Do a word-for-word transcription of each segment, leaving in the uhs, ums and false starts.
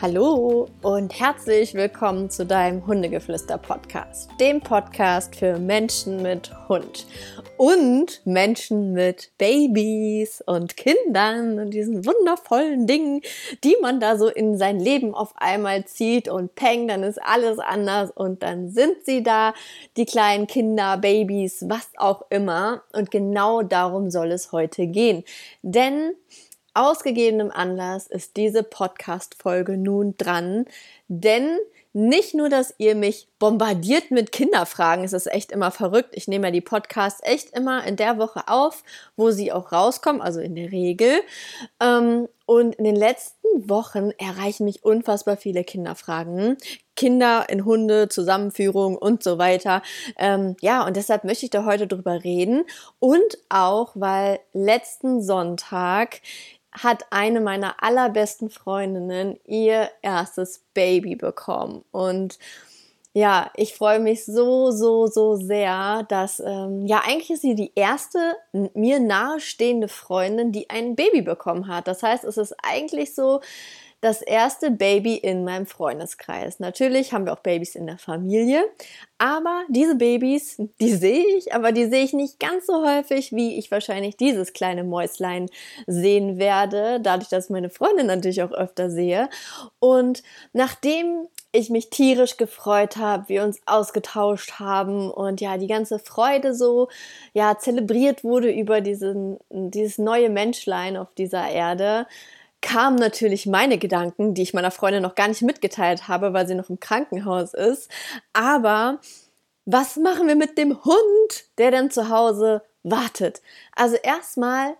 Hallo und herzlich willkommen zu deinem Hundegeflüster-Podcast, dem Podcast für Menschen mit Hund und Menschen mit Babys und Kindern und diesen wundervollen Dingen, die man da so in sein Leben auf einmal zieht und peng, dann ist alles anders und dann sind sie da, die kleinen Kinder, Babys, was auch immer, und genau darum soll es heute gehen, denn aus gegebenem Anlass ist diese Podcast-Folge nun dran, denn nicht nur, dass ihr mich bombardiert mit Kinderfragen, es ist echt immer verrückt, ich nehme ja die Podcasts echt immer in der Woche auf, wo sie auch rauskommen, also in der Regel, und in den letzten Wochen erreichen mich unfassbar viele Kinderfragen, Kinder in Hunde, Zusammenführung und so weiter. Ähm, ja, und deshalb möchte ich da heute drüber reden. Und auch, weil letzten Sonntag hat eine meiner allerbesten Freundinnen ihr erstes Baby bekommen. Und ja, ich freue mich so, so, so sehr, dass, ähm, ja, eigentlich ist sie die erste mir nahestehende Freundin, die ein Baby bekommen hat. Das heißt, es ist eigentlich so das erste Baby in meinem Freundeskreis. Natürlich haben wir auch Babys in der Familie, aber diese Babys, die sehe ich, aber die sehe ich nicht ganz so häufig, wie ich wahrscheinlich dieses kleine Mäuslein sehen werde, dadurch, dass ich meine Freundin natürlich auch öfter sehe. Und nachdem ich mich tierisch gefreut habe, wir uns ausgetauscht haben und ja, die ganze Freude so, ja, zelebriert wurde über diesen, dieses neue Menschlein auf dieser Erde, kamen natürlich meine Gedanken, die ich meiner Freundin noch gar nicht mitgeteilt habe, weil sie noch im Krankenhaus ist. Aber was machen wir mit dem Hund, der dann zu Hause wartet? Also erstmal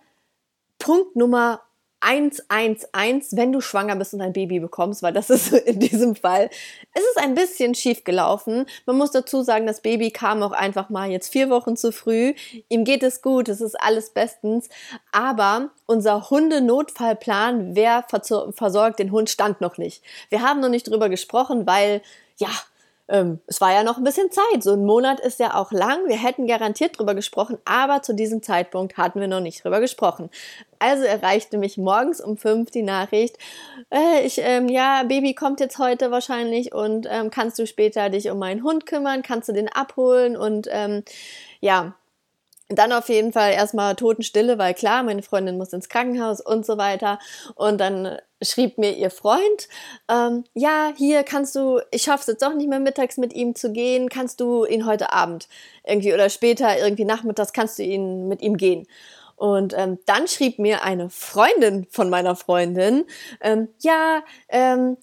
Punkt Nummer eins eins eins, wenn du schwanger bist und ein Baby bekommst, weil das ist in diesem Fall, es ist ein bisschen schief gelaufen. Man muss dazu sagen, das Baby kam auch einfach mal jetzt vier Wochen zu früh. Ihm geht es gut, es ist alles bestens, aber unser Hundenotfallplan, wer versorgt den Hund, stand noch nicht. Wir haben noch nicht drüber gesprochen, weil, ja, Ähm, es war ja noch ein bisschen Zeit, so ein Monat ist ja auch lang, wir hätten garantiert drüber gesprochen, aber zu diesem Zeitpunkt hatten wir noch nicht drüber gesprochen. Also erreichte mich morgens um fünf die Nachricht, äh, ich, ähm, ja, Baby kommt jetzt heute wahrscheinlich und ähm, kannst du später dich um meinen Hund kümmern, kannst du den abholen und ähm, ja, dann auf jeden Fall erstmal Totenstille, weil klar, meine Freundin muss ins Krankenhaus und so weiter. Und dann schrieb mir ihr Freund, ähm, ja, hier kannst du, ich schaffe es jetzt doch nicht mehr mittags mit ihm zu gehen, kannst du ihn heute Abend irgendwie oder später irgendwie nachmittags kannst du ihn mit ihm gehen. Und ähm, dann schrieb mir eine Freundin von meiner Freundin, ähm, ja, ähm,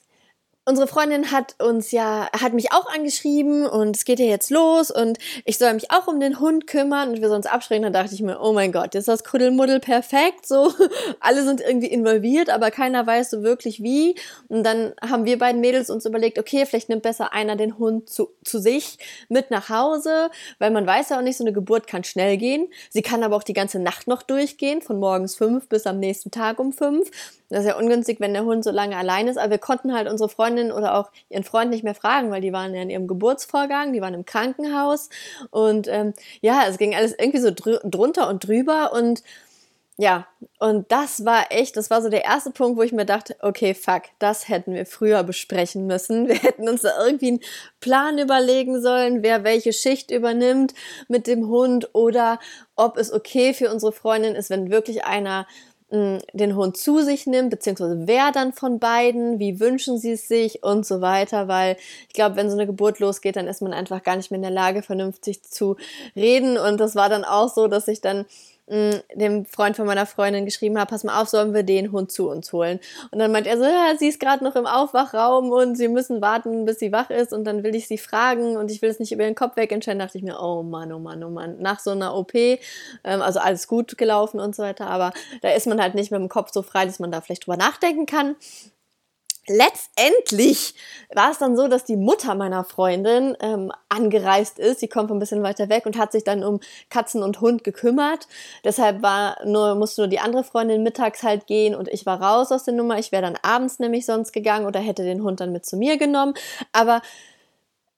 unsere Freundin hat uns ja, hat mich auch angeschrieben und es geht ja jetzt los und ich soll mich auch um den Hund kümmern und wir sollen uns absprechen. Dann dachte ich mir, oh mein Gott, ist das Kuddelmuddel perfekt, so alle sind irgendwie involviert, aber keiner weiß so wirklich wie. Und dann haben wir beiden Mädels uns überlegt, okay, vielleicht nimmt besser einer den Hund zu, zu sich mit nach Hause, weil man weiß ja auch nicht, so eine Geburt kann schnell gehen. Sie kann aber auch die ganze Nacht noch durchgehen, von morgens fünf bis am nächsten Tag um fünf. Das ist ja ungünstig, wenn der Hund so lange allein ist, aber wir konnten halt unsere Freundin oder auch ihren Freund nicht mehr fragen, weil die waren ja in ihrem Geburtsvorgang, die waren im Krankenhaus und ähm, ja, es ging alles irgendwie so dr- drunter und drüber und ja, und das war echt, das war so der erste Punkt, wo ich mir dachte, okay, fuck, das hätten wir früher besprechen müssen. Wir hätten uns da irgendwie einen Plan überlegen sollen, wer welche Schicht übernimmt mit dem Hund oder ob es okay für unsere Freundin ist, wenn wirklich einer den Hund zu sich nimmt, beziehungsweise wer dann von beiden, wie wünschen sie es sich und so weiter, weil ich glaube, wenn so eine Geburt losgeht, dann ist man einfach gar nicht mehr in der Lage, vernünftig zu reden und das war dann auch so, dass ich dann mh, dem Freund von meiner Freundin geschrieben habe, pass mal auf, sollen wir den Hund zu uns holen? Und dann meint er so, ja, sie ist gerade noch im Aufwachraum und sie müssen warten, bis sie wach ist und dann will ich sie fragen und ich will es nicht über den Kopf wegentscheiden, dachte ich mir, oh Mann, oh Mann, oh Mann, nach so einer O P, ähm, also alles gut gelaufen und so weiter, aber da ist man halt nicht mit dem Kopf so frei, dass man da vielleicht drüber nachdenken kann. Letztendlich war es dann so, dass die Mutter meiner Freundin ähm, angereist ist, sie kommt ein bisschen weiter weg und hat sich dann um Katzen und Hund gekümmert, deshalb war nur, musste nur die andere Freundin mittags halt gehen und ich war raus aus der Nummer, ich wäre dann abends nämlich sonst gegangen oder hätte den Hund dann mit zu mir genommen, aber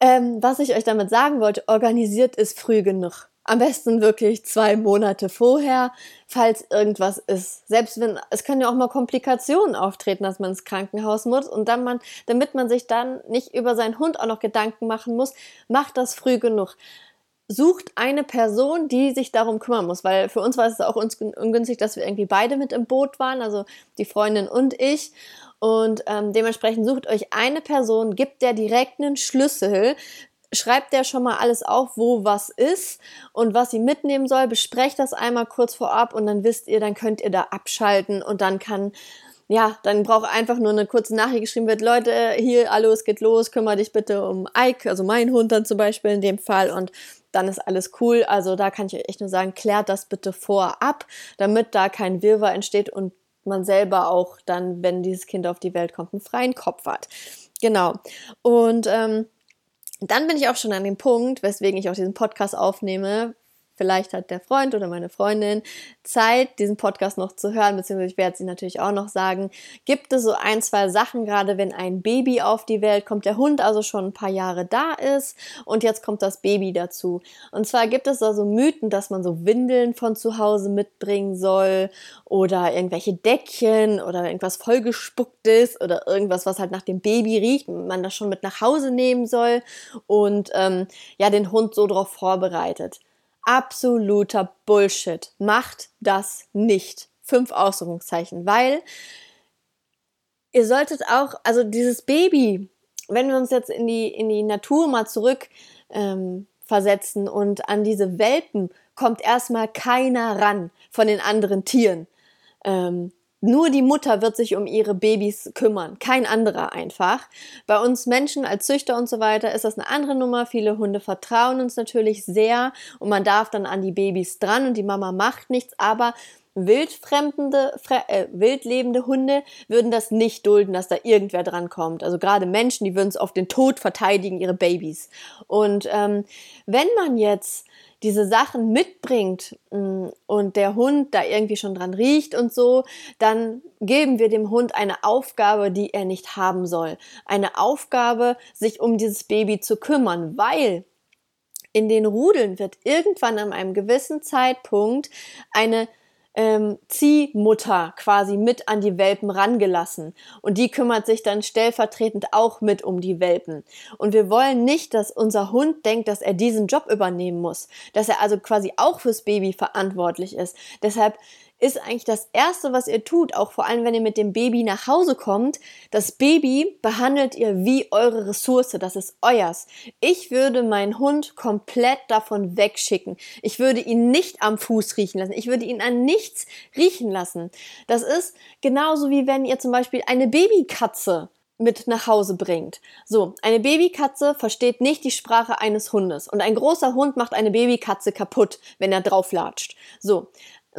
ähm, was ich euch damit sagen wollte, organisiert ist früh genug. Am besten wirklich zwei Monate vorher, falls irgendwas ist. Selbst wenn, es können ja auch mal Komplikationen auftreten, dass man ins Krankenhaus muss. Und dann man, damit man sich dann nicht über seinen Hund auch noch Gedanken machen muss, macht das früh genug. Sucht eine Person, die sich darum kümmern muss, weil für uns war es auch ungünstig, dass wir irgendwie beide mit im Boot waren, also die Freundin und ich. Und ähm, dementsprechend sucht euch eine Person, gibt der direkt einen Schlüssel, schreibt der schon mal alles auf, wo was ist und was sie mitnehmen soll, besprecht das einmal kurz vorab und dann wisst ihr, dann könnt ihr da abschalten und dann kann... Ja, dann braucht einfach nur eine kurze Nachricht geschrieben wird, Leute, hier, hallo, es geht los, kümmere dich bitte um Ike, also meinen Hund dann zum Beispiel in dem Fall und dann ist alles cool. Also da kann ich euch echt nur sagen, klärt das bitte vorab, damit da kein Wirrwarr entsteht und man selber auch dann, wenn dieses Kind auf die Welt kommt, einen freien Kopf hat. Genau. Und ähm, dann bin ich auch schon an dem Punkt, weswegen ich auch diesen Podcast aufnehme. Vielleicht hat der Freund oder meine Freundin Zeit, diesen Podcast noch zu hören, beziehungsweise ich werde es Ihnen natürlich auch noch sagen. Gibt es so ein, zwei Sachen, gerade wenn ein Baby auf die Welt kommt, der Hund also schon ein paar Jahre da ist und jetzt kommt das Baby dazu. Und zwar gibt es da so Mythen, dass man so Windeln von zu Hause mitbringen soll oder irgendwelche Deckchen oder irgendwas vollgespucktes oder irgendwas, was halt nach dem Baby riecht und man das schon mit nach Hause nehmen soll und ähm, ja, den Hund so darauf vorbereitet. Absoluter Bullshit. Macht das nicht. Fünf Ausrufungszeichen, weil ihr solltet auch, also dieses Baby, wenn wir uns jetzt in die, in die Natur mal zurück ähm, versetzen und an diese Welpen kommt erstmal keiner ran von den anderen Tieren. Ähm, Nur die Mutter wird sich um ihre Babys kümmern, kein anderer einfach. Bei uns Menschen als Züchter und so weiter ist das eine andere Nummer. Viele Hunde vertrauen uns natürlich sehr und man darf dann an die Babys dran und die Mama macht nichts, aber wildfremdende, äh, wildlebende Hunde würden das nicht dulden, dass da irgendwer dran kommt. Also gerade Menschen, die würden es auf den Tod verteidigen, ihre Babys. Und ähm, wenn man jetzt diese Sachen mitbringt und der Hund da irgendwie schon dran riecht und so, dann geben wir dem Hund eine Aufgabe, die er nicht haben soll. Eine Aufgabe, sich um dieses Baby zu kümmern, weil in den Rudeln wird irgendwann an einem gewissen Zeitpunkt eine Ähm, Ziehmutter quasi mit an die Welpen rangelassen und die kümmert sich dann stellvertretend auch mit um die Welpen und wir wollen nicht, dass unser Hund denkt, dass er diesen Job übernehmen muss, dass er also quasi auch fürs Baby verantwortlich ist. Deshalb ist eigentlich das Erste, was ihr tut, auch vor allem, wenn ihr mit dem Baby nach Hause kommt, das Baby behandelt ihr wie eure Ressource, das ist euers. Ich würde meinen Hund komplett davon wegschicken. Ich würde ihn nicht am Fuß riechen lassen. Ich würde ihn an nichts riechen lassen. Das ist genauso wie wenn ihr zum Beispiel eine Babykatze mit nach Hause bringt. So, eine Babykatze versteht nicht die Sprache eines Hundes. Und ein großer Hund macht eine Babykatze kaputt, wenn er drauflatscht. So.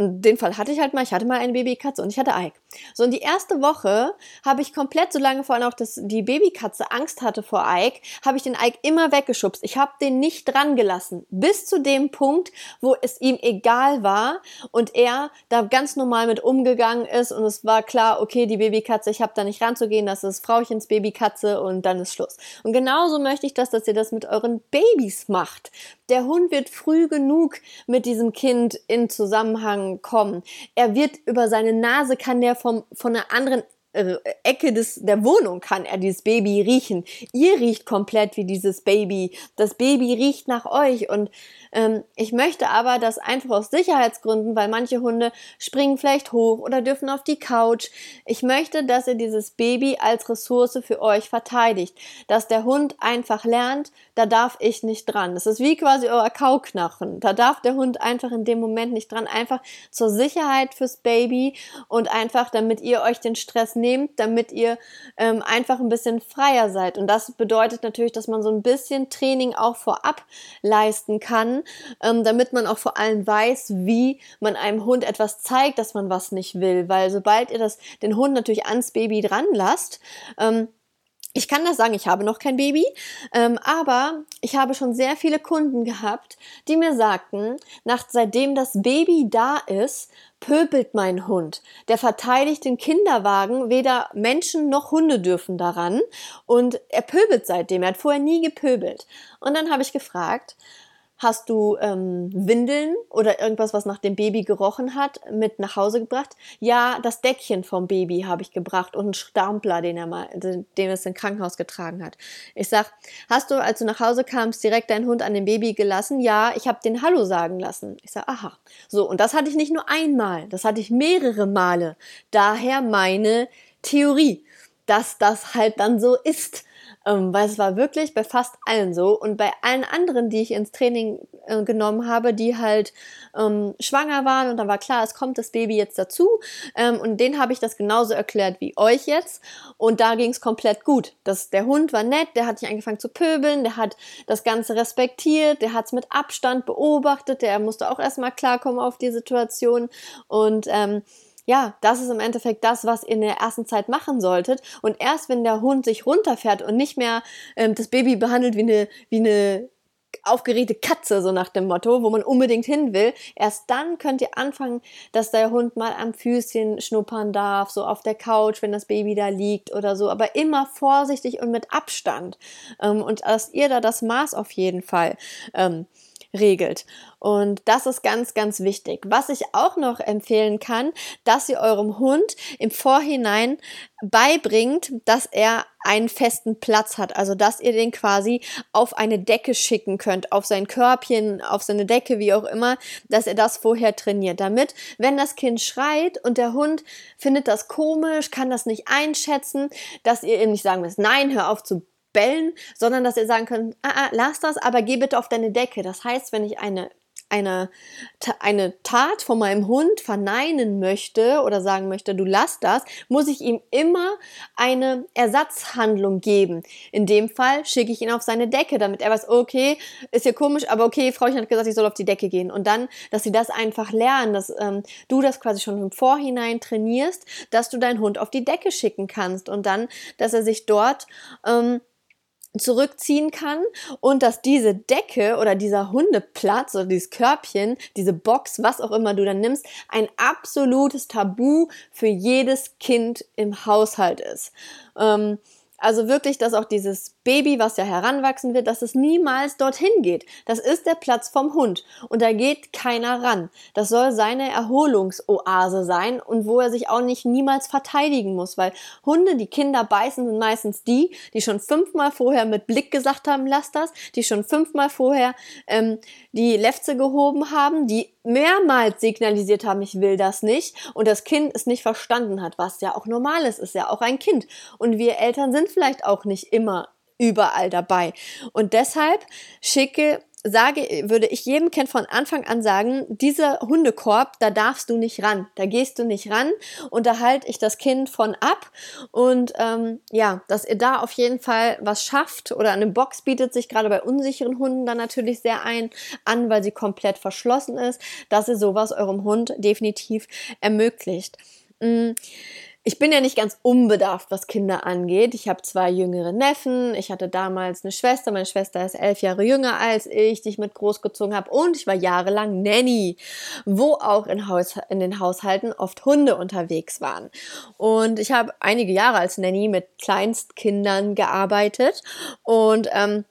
Den Fall hatte ich halt mal, ich hatte mal eine Babykatze und ich hatte Ike. So, und die erste Woche habe ich komplett, solange vor allem auch das, die Babykatze Angst hatte vor Ike, habe ich den Ike immer weggeschubst. Ich habe den nicht dran gelassen. Bis zu dem Punkt, wo es ihm egal war und er da ganz normal mit umgegangen ist und es war klar, okay, die Babykatze, ich habe da nicht ranzugehen, das ist Frauchens Babykatze und dann ist Schluss. Und genauso möchte ich das, dass ihr das mit euren Babys macht. Der Hund wird früh genug mit diesem Kind in Zusammenhang kommen. Er wird über seine Nase, kann der vom, von einer anderen äh, Ecke des, der Wohnung, kann er dieses Baby riechen. Ihr riecht komplett wie dieses Baby. Das Baby riecht nach euch. Und ähm, ich möchte aber, dass einfach aus Sicherheitsgründen, weil manche Hunde springen vielleicht hoch oder dürfen auf die Couch. Ich möchte, dass ihr dieses Baby als Ressource für euch verteidigt. Dass der Hund einfach lernt, da darf ich nicht dran. Das ist wie quasi euer Kauknochen. Da darf der Hund einfach in dem Moment nicht dran. Einfach zur Sicherheit fürs Baby und einfach, damit ihr euch den Stress nehmt, damit ihr ähm, einfach ein bisschen freier seid. Und das bedeutet natürlich, dass man so ein bisschen Training auch vorab leisten kann, ähm, damit man auch vor allem weiß, wie man einem Hund etwas zeigt, dass man was nicht will. Weil sobald ihr das, den Hund natürlich ans Baby dran lasst, ähm, ich kann das sagen, ich habe noch kein Baby, ähm, aber ich habe schon sehr viele Kunden gehabt, die mir sagten, nach, seitdem das Baby da ist, pöbelt mein Hund. Der verteidigt den Kinderwagen, weder Menschen noch Hunde dürfen daran und er pöbelt seitdem, er hat vorher nie gepöbelt. Und dann habe ich gefragt, Hast du ähm, Windeln oder irgendwas, was nach dem Baby gerochen hat, mit nach Hause gebracht? Ja, das Deckchen vom Baby habe ich gebracht und einen Strampler, den er mal, den er ins Krankenhaus getragen hat. Ich sag, hast du, als du nach Hause kamst, direkt deinen Hund an dem Baby gelassen? Ja, ich habe den Hallo sagen lassen. Ich sag, aha. So, und das hatte ich nicht nur einmal, das hatte ich mehrere Male. Daher meine Theorie, dass das halt dann so ist. Weil es war wirklich bei fast allen so. Und bei allen anderen, die ich ins Training äh, genommen habe, die halt ähm, schwanger waren und dann war klar, es kommt das Baby jetzt dazu. Ähm, und denen habe ich das genauso erklärt wie euch jetzt. Und da ging es komplett gut. Das, der Hund war nett, der hat nicht angefangen zu pöbeln, der hat das Ganze respektiert, der hat es mit Abstand beobachtet, der musste auch erstmal klarkommen auf die Situation. Und ähm, Ja, das ist im Endeffekt das, was ihr in der ersten Zeit machen solltet. Und erst wenn der Hund sich runterfährt und nicht mehr ähm, das Baby behandelt wie eine, wie eine aufgeregte Katze, so nach dem Motto, wo man unbedingt hin will, erst dann könnt ihr anfangen, dass der Hund mal am Füßchen schnuppern darf, so auf der Couch, wenn das Baby da liegt oder so, aber immer vorsichtig und mit Abstand. Ähm, und dass ihr da das Maß auf jeden Fall ähm, regelt. Und das ist ganz, ganz wichtig. Was ich auch noch empfehlen kann, dass ihr eurem Hund im Vorhinein beibringt, dass er einen festen Platz hat. Also, dass ihr den quasi auf eine Decke schicken könnt, auf sein Körbchen, auf seine Decke, wie auch immer, dass ihr das vorher trainiert. Damit, wenn das Kind schreit und der Hund findet das komisch, kann das nicht einschätzen, dass ihr ihm nicht sagen müsst, nein, hör auf zu bellen, sondern dass ihr sagen könnt, ah, ah, lass das, aber geh bitte auf deine Decke. Das heißt, wenn ich eine, eine, eine Tat von meinem Hund verneinen möchte oder sagen möchte, du lass das, muss ich ihm immer eine Ersatzhandlung geben. In dem Fall schicke ich ihn auf seine Decke, damit er weiß, okay, ist hier komisch, aber okay, Frauchen hat gesagt, ich soll auf die Decke gehen. Und dann, dass sie das einfach lernen, dass ähm, du das quasi schon im Vorhinein trainierst, dass du deinen Hund auf die Decke schicken kannst und dann, dass er sich dort ähm, zurückziehen kann und dass diese Decke oder dieser Hundeplatz oder dieses Körbchen, diese Box, was auch immer du dann nimmst, ein absolutes Tabu für jedes Kind im Haushalt ist. Ähm, also wirklich, dass auch dieses Baby, was ja heranwachsen wird, dass es niemals dorthin geht. Das ist der Platz vom Hund und da geht keiner ran. Das soll seine Erholungsoase sein und wo er sich auch nicht niemals verteidigen muss, weil Hunde, die Kinder beißen, sind meistens die, die schon fünfmal vorher mit Blick gesagt haben, lass das, die schon fünfmal vorher ähm, die Lefze gehoben haben, die mehrmals signalisiert haben, ich will das nicht und das Kind es nicht verstanden hat, was ja auch normal ist, ist ja auch ein Kind und wir Eltern sind vielleicht auch nicht immer überall dabei. Und deshalb schicke, sage, würde ich jedem Kind von Anfang an sagen, dieser Hundekorb, da darfst du nicht ran, da gehst du nicht ran und da halte ich das Kind von ab und ähm, ja, dass ihr da auf jeden Fall was schafft oder eine Box bietet sich gerade bei unsicheren Hunden dann natürlich sehr ein an, weil sie komplett verschlossen ist, dass ihr sowas eurem Hund definitiv ermöglicht. Mhm. Ich bin ja nicht ganz unbedarft, was Kinder angeht. Ich habe zwei jüngere Neffen, ich hatte damals eine Schwester, meine Schwester ist elf Jahre jünger als ich, die ich mit großgezogen habe und ich war jahrelang Nanny, wo auch in, Haus, in den Haushalten oft Hunde unterwegs waren. Und ich habe einige Jahre als Nanny mit Kleinstkindern gearbeitet und ähm,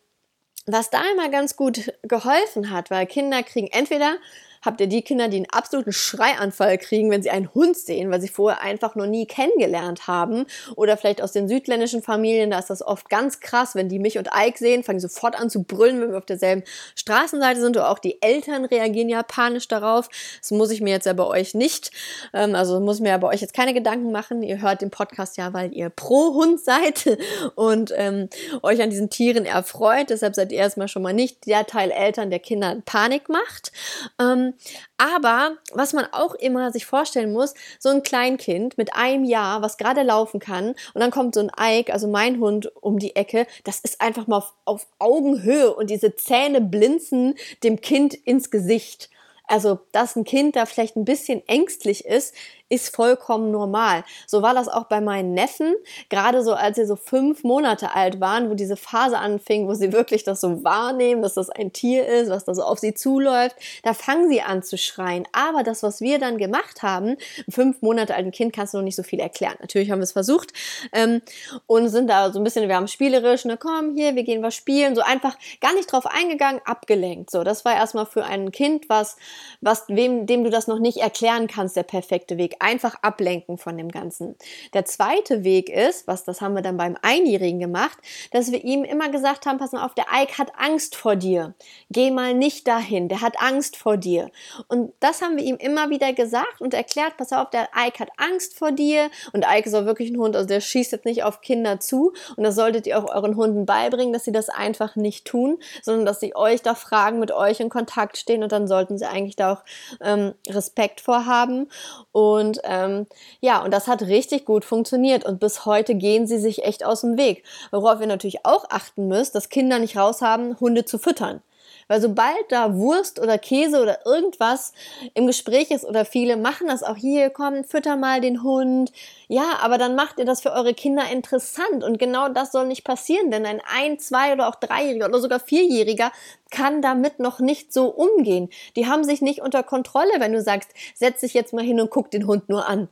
was da immer ganz gut geholfen hat, weil Kinder kriegen entweder... Habt ihr die Kinder, die einen absoluten Schreianfall kriegen, wenn sie einen Hund sehen, weil sie vorher einfach noch nie kennengelernt haben? Oder vielleicht aus den südländischen Familien, da ist das oft ganz krass, wenn die mich und Ike sehen, fangen sofort an zu brüllen, wenn wir auf derselben Straßenseite sind. Oder auch die Eltern reagieren ja panisch darauf. Das muss ich mir jetzt ja bei euch nicht, ähm, also muss ich mir ja bei euch jetzt keine Gedanken machen. Ihr hört den Podcast ja, weil ihr pro Hund seid und ähm, euch an diesen Tieren erfreut. Deshalb seid ihr erstmal schon mal nicht der Teil Eltern, der Kindern Panik macht. Ähm, Aber was man auch immer sich vorstellen muss, so ein Kleinkind mit einem Jahr, was gerade laufen kann und dann kommt so ein Ike, also mein Hund, um die Ecke, das ist einfach mal auf, auf Augenhöhe und diese Zähne blinzen dem Kind ins Gesicht. Also, dass ein Kind da vielleicht ein bisschen ängstlich ist, ist vollkommen normal. So war das auch bei meinen Neffen, gerade so als sie so fünf Monate alt waren, wo diese Phase anfing, wo sie wirklich das so wahrnehmen, dass das ein Tier ist, was da so auf sie zuläuft, da fangen sie an zu schreien. Aber das, was wir dann gemacht haben, fünf Monate alten Kind kannst du noch nicht so viel erklären. Natürlich haben wir es versucht ähm, und sind da so ein bisschen, wir haben spielerisch, ne, komm hier, wir gehen was spielen, so einfach gar nicht drauf eingegangen, abgelenkt. So, das war erstmal für ein Kind, was, was wem, dem du das noch nicht erklären kannst, der perfekte Weg. Einfach ablenken von dem Ganzen. Der zweite Weg ist, was das haben wir dann beim Einjährigen gemacht, dass wir ihm immer gesagt haben, pass mal auf, der Eik hat Angst vor dir. Geh mal nicht dahin, der hat Angst vor dir. Und das haben wir ihm immer wieder gesagt und erklärt, pass auf, der Eik hat Angst vor dir und Eik ist auch wirklich ein Hund, also der schießt jetzt nicht auf Kinder zu und das solltet ihr auch euren Hunden beibringen, dass sie das einfach nicht tun, sondern dass sie euch da fragen, mit euch in Kontakt stehen und dann sollten sie eigentlich da auch ähm, Respekt vor haben und Und ähm, ja, und das hat richtig gut funktioniert und bis heute gehen sie sich echt aus dem Weg. Worauf ihr natürlich auch achten müsst, dass Kinder nicht raushaben, Hunde zu füttern. Weil sobald da Wurst oder Käse oder irgendwas im Gespräch ist oder viele machen das auch hier, komm, fütter mal den Hund. Ja, aber dann macht ihr das für eure Kinder interessant und genau das soll nicht passieren, denn ein ein-, zwei- oder auch dreijähriger oder sogar vierjähriger kann damit noch nicht so umgehen. Die haben sich nicht unter Kontrolle, wenn du sagst, setz dich jetzt mal hin und guck den Hund nur an.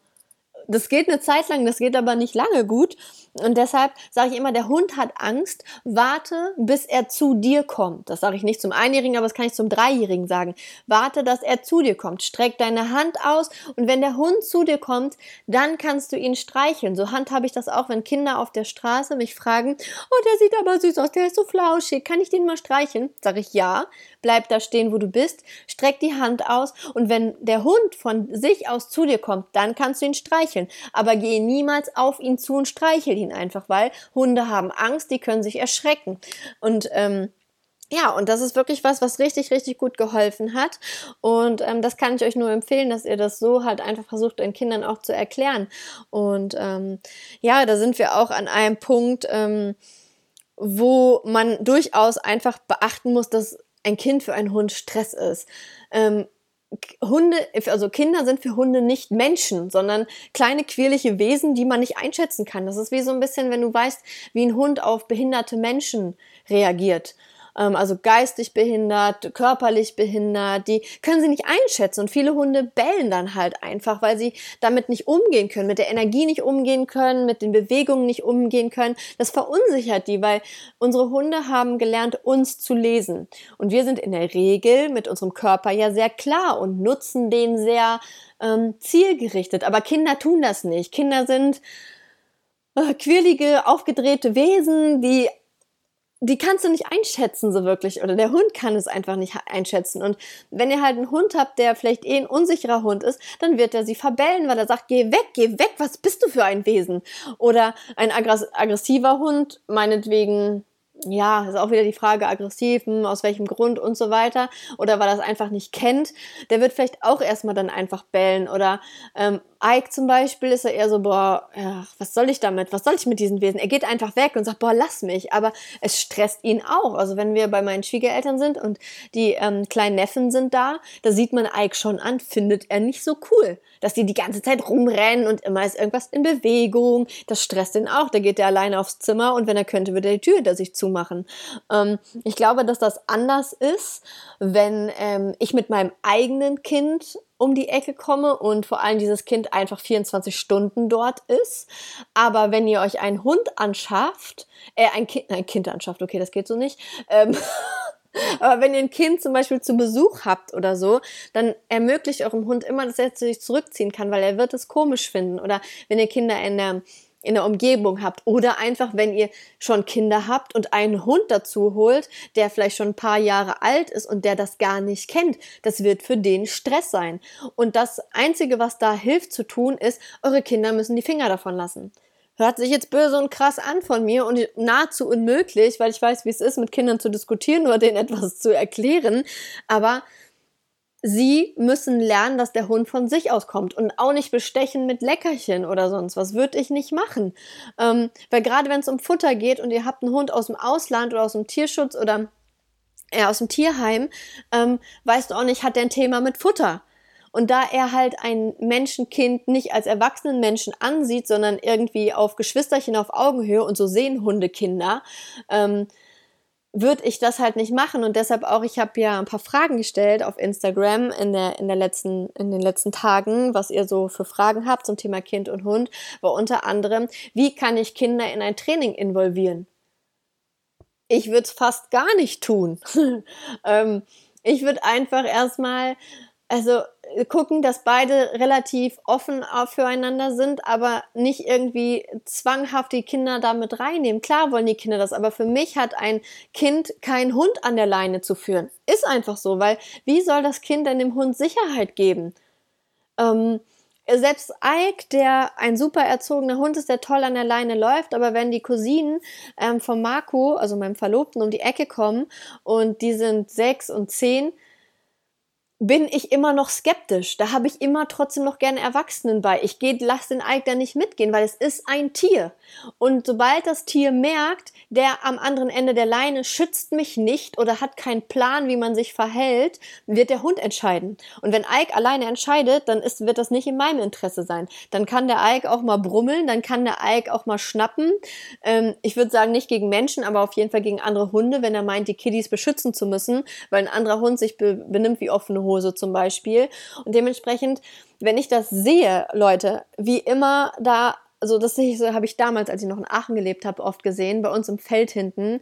Das geht eine Zeit lang, das geht aber nicht lange gut und deshalb sage ich immer, der Hund hat Angst, warte, bis er zu dir kommt. Das sage ich nicht zum Einjährigen, aber das kann ich zum Dreijährigen sagen. Warte, dass er zu dir kommt, streck deine Hand aus und wenn der Hund zu dir kommt, dann kannst du ihn streicheln. So handhabe ich das auch, wenn Kinder auf der Straße mich fragen, oh, der sieht aber süß aus, der ist so flauschig, kann ich den mal streicheln? Sage ich ja, bleib da stehen, wo du bist, streck die Hand aus und wenn der Hund von sich aus zu dir kommt, dann kannst du ihn streicheln. Aber geh niemals auf ihn zu und streichel ihn einfach, weil Hunde haben Angst, die können sich erschrecken. Und ähm, ja, und das ist wirklich was, was richtig, richtig gut geholfen hat. Und ähm, das kann ich euch nur empfehlen, dass ihr das so halt einfach versucht, den Kindern auch zu erklären. Und ähm, ja, da sind wir auch an einem Punkt, ähm, wo man durchaus einfach beachten muss, dass ein Kind für einen Hund Stress ist. Ähm, Hunde, also Kinder sind für Hunde nicht Menschen, sondern kleine quirlige Wesen, die man nicht einschätzen kann. Das ist wie so ein bisschen, wenn du weißt, wie ein Hund auf behinderte Menschen reagiert. Also geistig behindert, körperlich behindert, die können sie nicht einschätzen und viele Hunde bellen dann halt einfach, weil sie damit nicht umgehen können, mit der Energie nicht umgehen können, mit den Bewegungen nicht umgehen können. Das verunsichert die, weil unsere Hunde haben gelernt, uns zu lesen und wir sind in der Regel mit unserem Körper ja sehr klar und nutzen den sehr ähm, zielgerichtet, aber Kinder tun das nicht. Kinder sind äh, quirlige, aufgedrehte Wesen, die Die kannst du nicht einschätzen so wirklich oder der Hund kann es einfach nicht einschätzen und wenn ihr halt einen Hund habt, der vielleicht eh ein unsicherer Hund ist, dann wird er sie verbellen, weil er sagt, geh weg, geh weg, was bist du für ein Wesen? Oder ein aggressiver Hund, meinetwegen, ja, ist auch wieder die Frage, aggressiv, aus welchem Grund und so weiter oder weil er es einfach nicht kennt, der wird vielleicht auch erstmal dann einfach bellen oder ähm, Ike zum Beispiel ist er eher so, boah, ach, was soll ich damit, was soll ich mit diesen Wesen? Er geht einfach weg und sagt, boah, lass mich, aber es stresst ihn auch. Also wenn wir bei meinen Schwiegereltern sind und die ähm, kleinen Neffen sind da, da sieht man Ike schon an, findet er nicht so cool, dass die die ganze Zeit rumrennen und immer ist irgendwas in Bewegung, das stresst ihn auch, da geht er alleine aufs Zimmer und wenn er könnte, würde er die Tür da sich zumachen. Ähm, ich glaube, dass das anders ist, wenn ähm, ich mit meinem eigenen Kind um die Ecke komme und vor allem dieses Kind einfach vierundzwanzig Stunden dort ist. Aber wenn ihr euch einen Hund anschafft, äh, ein Kind, nein, ein Kind anschafft, okay, das geht so nicht, ähm, aber wenn ihr ein Kind zum Beispiel zu Besuch habt oder so, dann ermöglicht eurem Hund immer, dass er sich zurückziehen kann, weil er wird es komisch finden. Oder wenn ihr Kinder in der in der Umgebung habt oder einfach, wenn ihr schon Kinder habt und einen Hund dazu holt, der vielleicht schon ein paar Jahre alt ist und der das gar nicht kennt. Das wird für den Stress sein. Und das Einzige, was da hilft zu tun, ist, eure Kinder müssen die Finger davon lassen. Hört sich jetzt böse und krass an von mir und nahezu unmöglich, weil ich weiß, wie es ist, mit Kindern zu diskutieren oder denen etwas zu erklären, aber sie müssen lernen, dass der Hund von sich aus kommt und auch nicht bestechen mit Leckerchen oder sonst was. Würde ich nicht machen. Ähm, weil gerade wenn es um Futter geht und ihr habt einen Hund aus dem Ausland oder aus dem Tierschutz oder äh, aus dem Tierheim, ähm, weißt du auch nicht, hat der ein Thema mit Futter? Und da er halt ein Menschenkind nicht als erwachsenen Menschen ansieht, sondern irgendwie auf Geschwisterchen auf Augenhöhe, und so sehen Hundekinder, ähm, würde ich das halt nicht machen. Und deshalb auch, ich habe ja ein paar Fragen gestellt auf Instagram in, der, in, der letzten, in den letzten Tagen, was ihr so für Fragen habt zum Thema Kind und Hund, war unter anderem, wie kann ich Kinder in ein Training involvieren? Ich würde es fast gar nicht tun. ähm, ich würde einfach erstmal also gucken, dass beide relativ offen füreinander sind, aber nicht irgendwie zwanghaft die Kinder da mit reinnehmen. Klar wollen die Kinder das, aber für mich hat ein Kind keinen Hund an der Leine zu führen. Ist einfach so, weil wie soll das Kind denn dem Hund Sicherheit geben? Ähm, Selbst Ike, der ein super erzogener Hund ist, der toll an der Leine läuft, aber wenn die Cousinen ähm, von Marco, also meinem Verlobten, um die Ecke kommen und die sind sechs und zehn, bin ich immer noch skeptisch. Da habe ich immer trotzdem noch gerne Erwachsenen bei. Ich gehe, lass den Ike da nicht mitgehen, weil es ist ein Tier. Und sobald das Tier merkt, der am anderen Ende der Leine schützt mich nicht oder hat keinen Plan, wie man sich verhält, wird der Hund entscheiden. Und wenn Ike alleine entscheidet, dann ist, wird das nicht in meinem Interesse sein. Dann kann der Ike auch mal brummeln, dann kann der Ike auch mal schnappen. Ähm, ich würde sagen, nicht gegen Menschen, aber auf jeden Fall gegen andere Hunde, wenn er meint, die Kiddies beschützen zu müssen, weil ein anderer Hund sich be- benimmt wie offene Hunde. Hose zum Beispiel. Und dementsprechend, wenn ich das sehe, Leute, wie immer da, also das habe ich damals, als ich noch in Aachen gelebt habe, oft gesehen, bei uns im Feld hinten,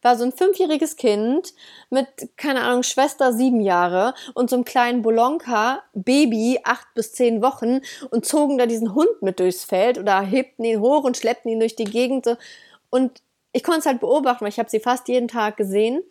war so ein fünfjähriges Kind mit, keine Ahnung, Schwester sieben Jahre und so einem kleinen Bolonka-Baby, acht bis zehn Wochen, und zogen da diesen Hund mit durchs Feld oder hebten ihn hoch und schleppten ihn durch die Gegend. So. Und ich konnte es halt beobachten, weil ich habe sie fast jeden Tag gesehen.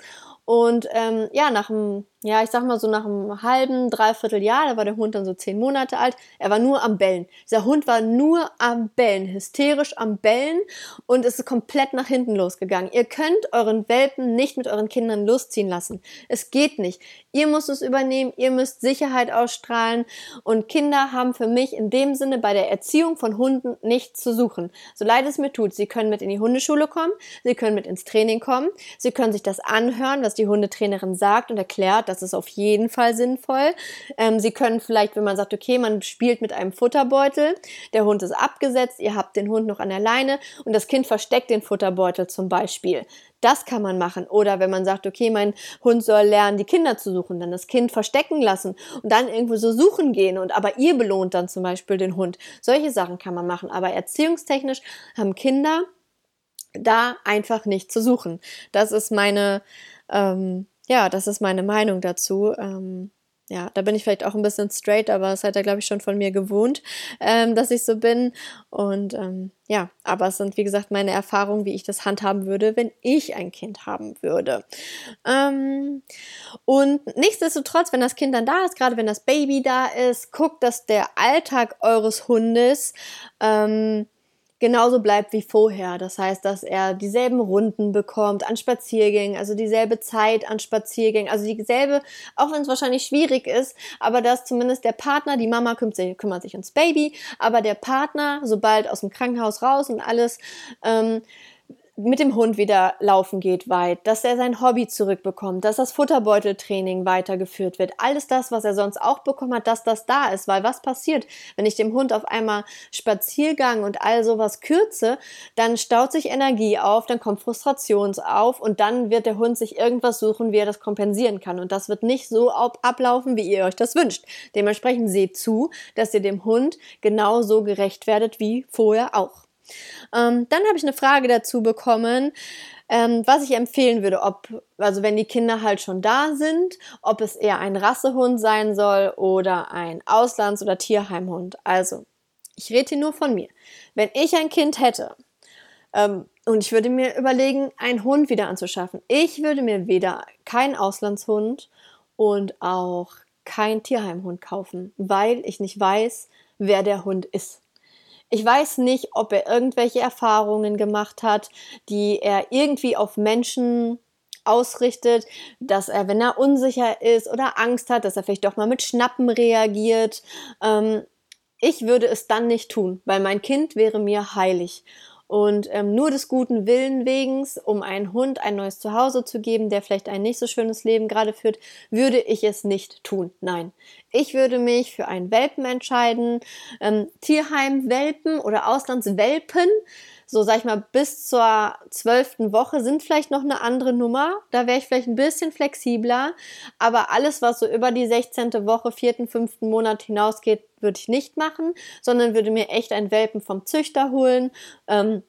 Und ähm, ja, nach einem, ja, ich sag mal so nach einem halben, dreiviertel Jahr, da war der Hund dann so zehn Monate alt, er war nur am Bellen. Dieser Hund war nur am Bellen, hysterisch am Bellen, und es ist komplett nach hinten losgegangen. Ihr könnt euren Welpen nicht mit euren Kindern losziehen lassen. Es geht nicht. Ihr müsst es übernehmen, ihr müsst Sicherheit ausstrahlen, und Kinder haben für mich in dem Sinne bei der Erziehung von Hunden nichts zu suchen. So leid es mir tut, sie können mit in die Hundeschule kommen, sie können mit ins Training kommen, sie können sich das anhören, was die Hundetrainerin sagt und erklärt, das ist auf jeden Fall sinnvoll. Ähm, sie können vielleicht, wenn man sagt, okay, man spielt mit einem Futterbeutel, der Hund ist abgesetzt, ihr habt den Hund noch an der Leine und das Kind versteckt den Futterbeutel zum Beispiel. Das kann man machen. Oder wenn man sagt, okay, mein Hund soll lernen, die Kinder zu suchen, dann das Kind verstecken lassen und dann irgendwo so suchen gehen, und aber ihr belohnt dann zum Beispiel den Hund. Solche Sachen kann man machen, aber erziehungstechnisch haben Kinder da einfach nicht zu suchen. Das ist meine ähm, Ja, das ist meine Meinung dazu. Ähm, ja, da bin ich vielleicht auch ein bisschen straight, aber das hat er, glaube ich, schon von mir gewohnt, ähm, dass ich so bin. Und ähm, ja, aber es sind, wie gesagt, meine Erfahrungen, wie ich das handhaben würde, wenn ich ein Kind haben würde. Ähm, und nichtsdestotrotz, wenn das Kind dann da ist, gerade wenn das Baby da ist, guckt, dass der Alltag eures Hundes ähm, genauso bleibt wie vorher. Das heißt, dass er dieselben Runden bekommt an Spaziergängen, also dieselbe Zeit an Spaziergängen, also dieselbe, auch wenn es wahrscheinlich schwierig ist, aber dass zumindest der Partner, die Mama kümmert sich, kümmert sich ums Baby, aber der Partner, sobald aus dem Krankenhaus raus und alles, ähm, mit dem Hund wieder laufen geht weit, dass er sein Hobby zurückbekommt, dass das Futterbeuteltraining weitergeführt wird, alles das, was er sonst auch bekommen hat, dass das da ist, weil was passiert, wenn ich dem Hund auf einmal Spaziergang und all sowas kürze, dann staut sich Energie auf, dann kommt Frustration auf und dann wird der Hund sich irgendwas suchen, wie er das kompensieren kann, und das wird nicht so ablaufen, wie ihr euch das wünscht. Dementsprechend seht zu, dass ihr dem Hund genauso gerecht werdet wie vorher auch. Ähm, dann habe ich eine Frage dazu bekommen, ähm, was ich empfehlen würde, ob, also wenn die Kinder halt schon da sind, ob es eher ein Rassehund sein soll oder ein Auslands- oder Tierheimhund. Also, ich rede hier nur von mir. Wenn ich ein Kind hätte, ähm, und ich würde mir überlegen, einen Hund wieder anzuschaffen, ich würde mir weder keinen Auslandshund und auch keinen Tierheimhund kaufen, weil ich nicht weiß, wer der Hund ist. Ich weiß nicht, ob er irgendwelche Erfahrungen gemacht hat, die er irgendwie auf Menschen ausrichtet, dass er, wenn er unsicher ist oder Angst hat, dass er vielleicht doch mal mit Schnappen reagiert. Ähm, ich würde es dann nicht tun, weil mein Kind wäre mir heilig. Und ähm, nur des guten Willens wegen, um einem Hund ein neues Zuhause zu geben, der vielleicht ein nicht so schönes Leben gerade führt, würde ich es nicht tun. Nein, ich würde mich für einen Welpen entscheiden, ähm, Tierheim-Welpen oder Auslandswelpen, so sag ich mal bis zur zwölften Woche sind vielleicht noch eine andere Nummer, da wäre ich vielleicht ein bisschen flexibler, aber alles, was so über die sechzehnte Woche, vierten, fünften Monat hinausgeht, würde ich nicht machen, sondern würde mir echt einen Welpen vom Züchter holen. Ähm,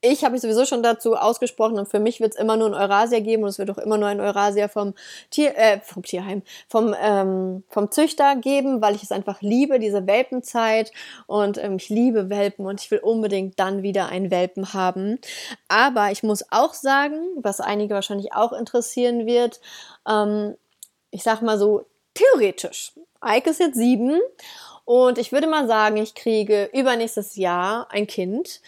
ich habe mich sowieso schon dazu ausgesprochen und für mich wird es immer nur einen Eurasier geben und es wird auch immer nur einen Eurasier vom Tier, äh, vom Tierheim, vom, ähm, vom Züchter geben, weil ich es einfach liebe, diese Welpenzeit und ähm, ich liebe Welpen und ich will unbedingt dann wieder einen Welpen haben. Aber ich muss auch sagen, was einige wahrscheinlich auch interessieren wird, ähm, ich sag mal so, theoretisch, Eike ist jetzt sieben. Und ich würde mal sagen, ich kriege übernächstes Jahr ein Kind,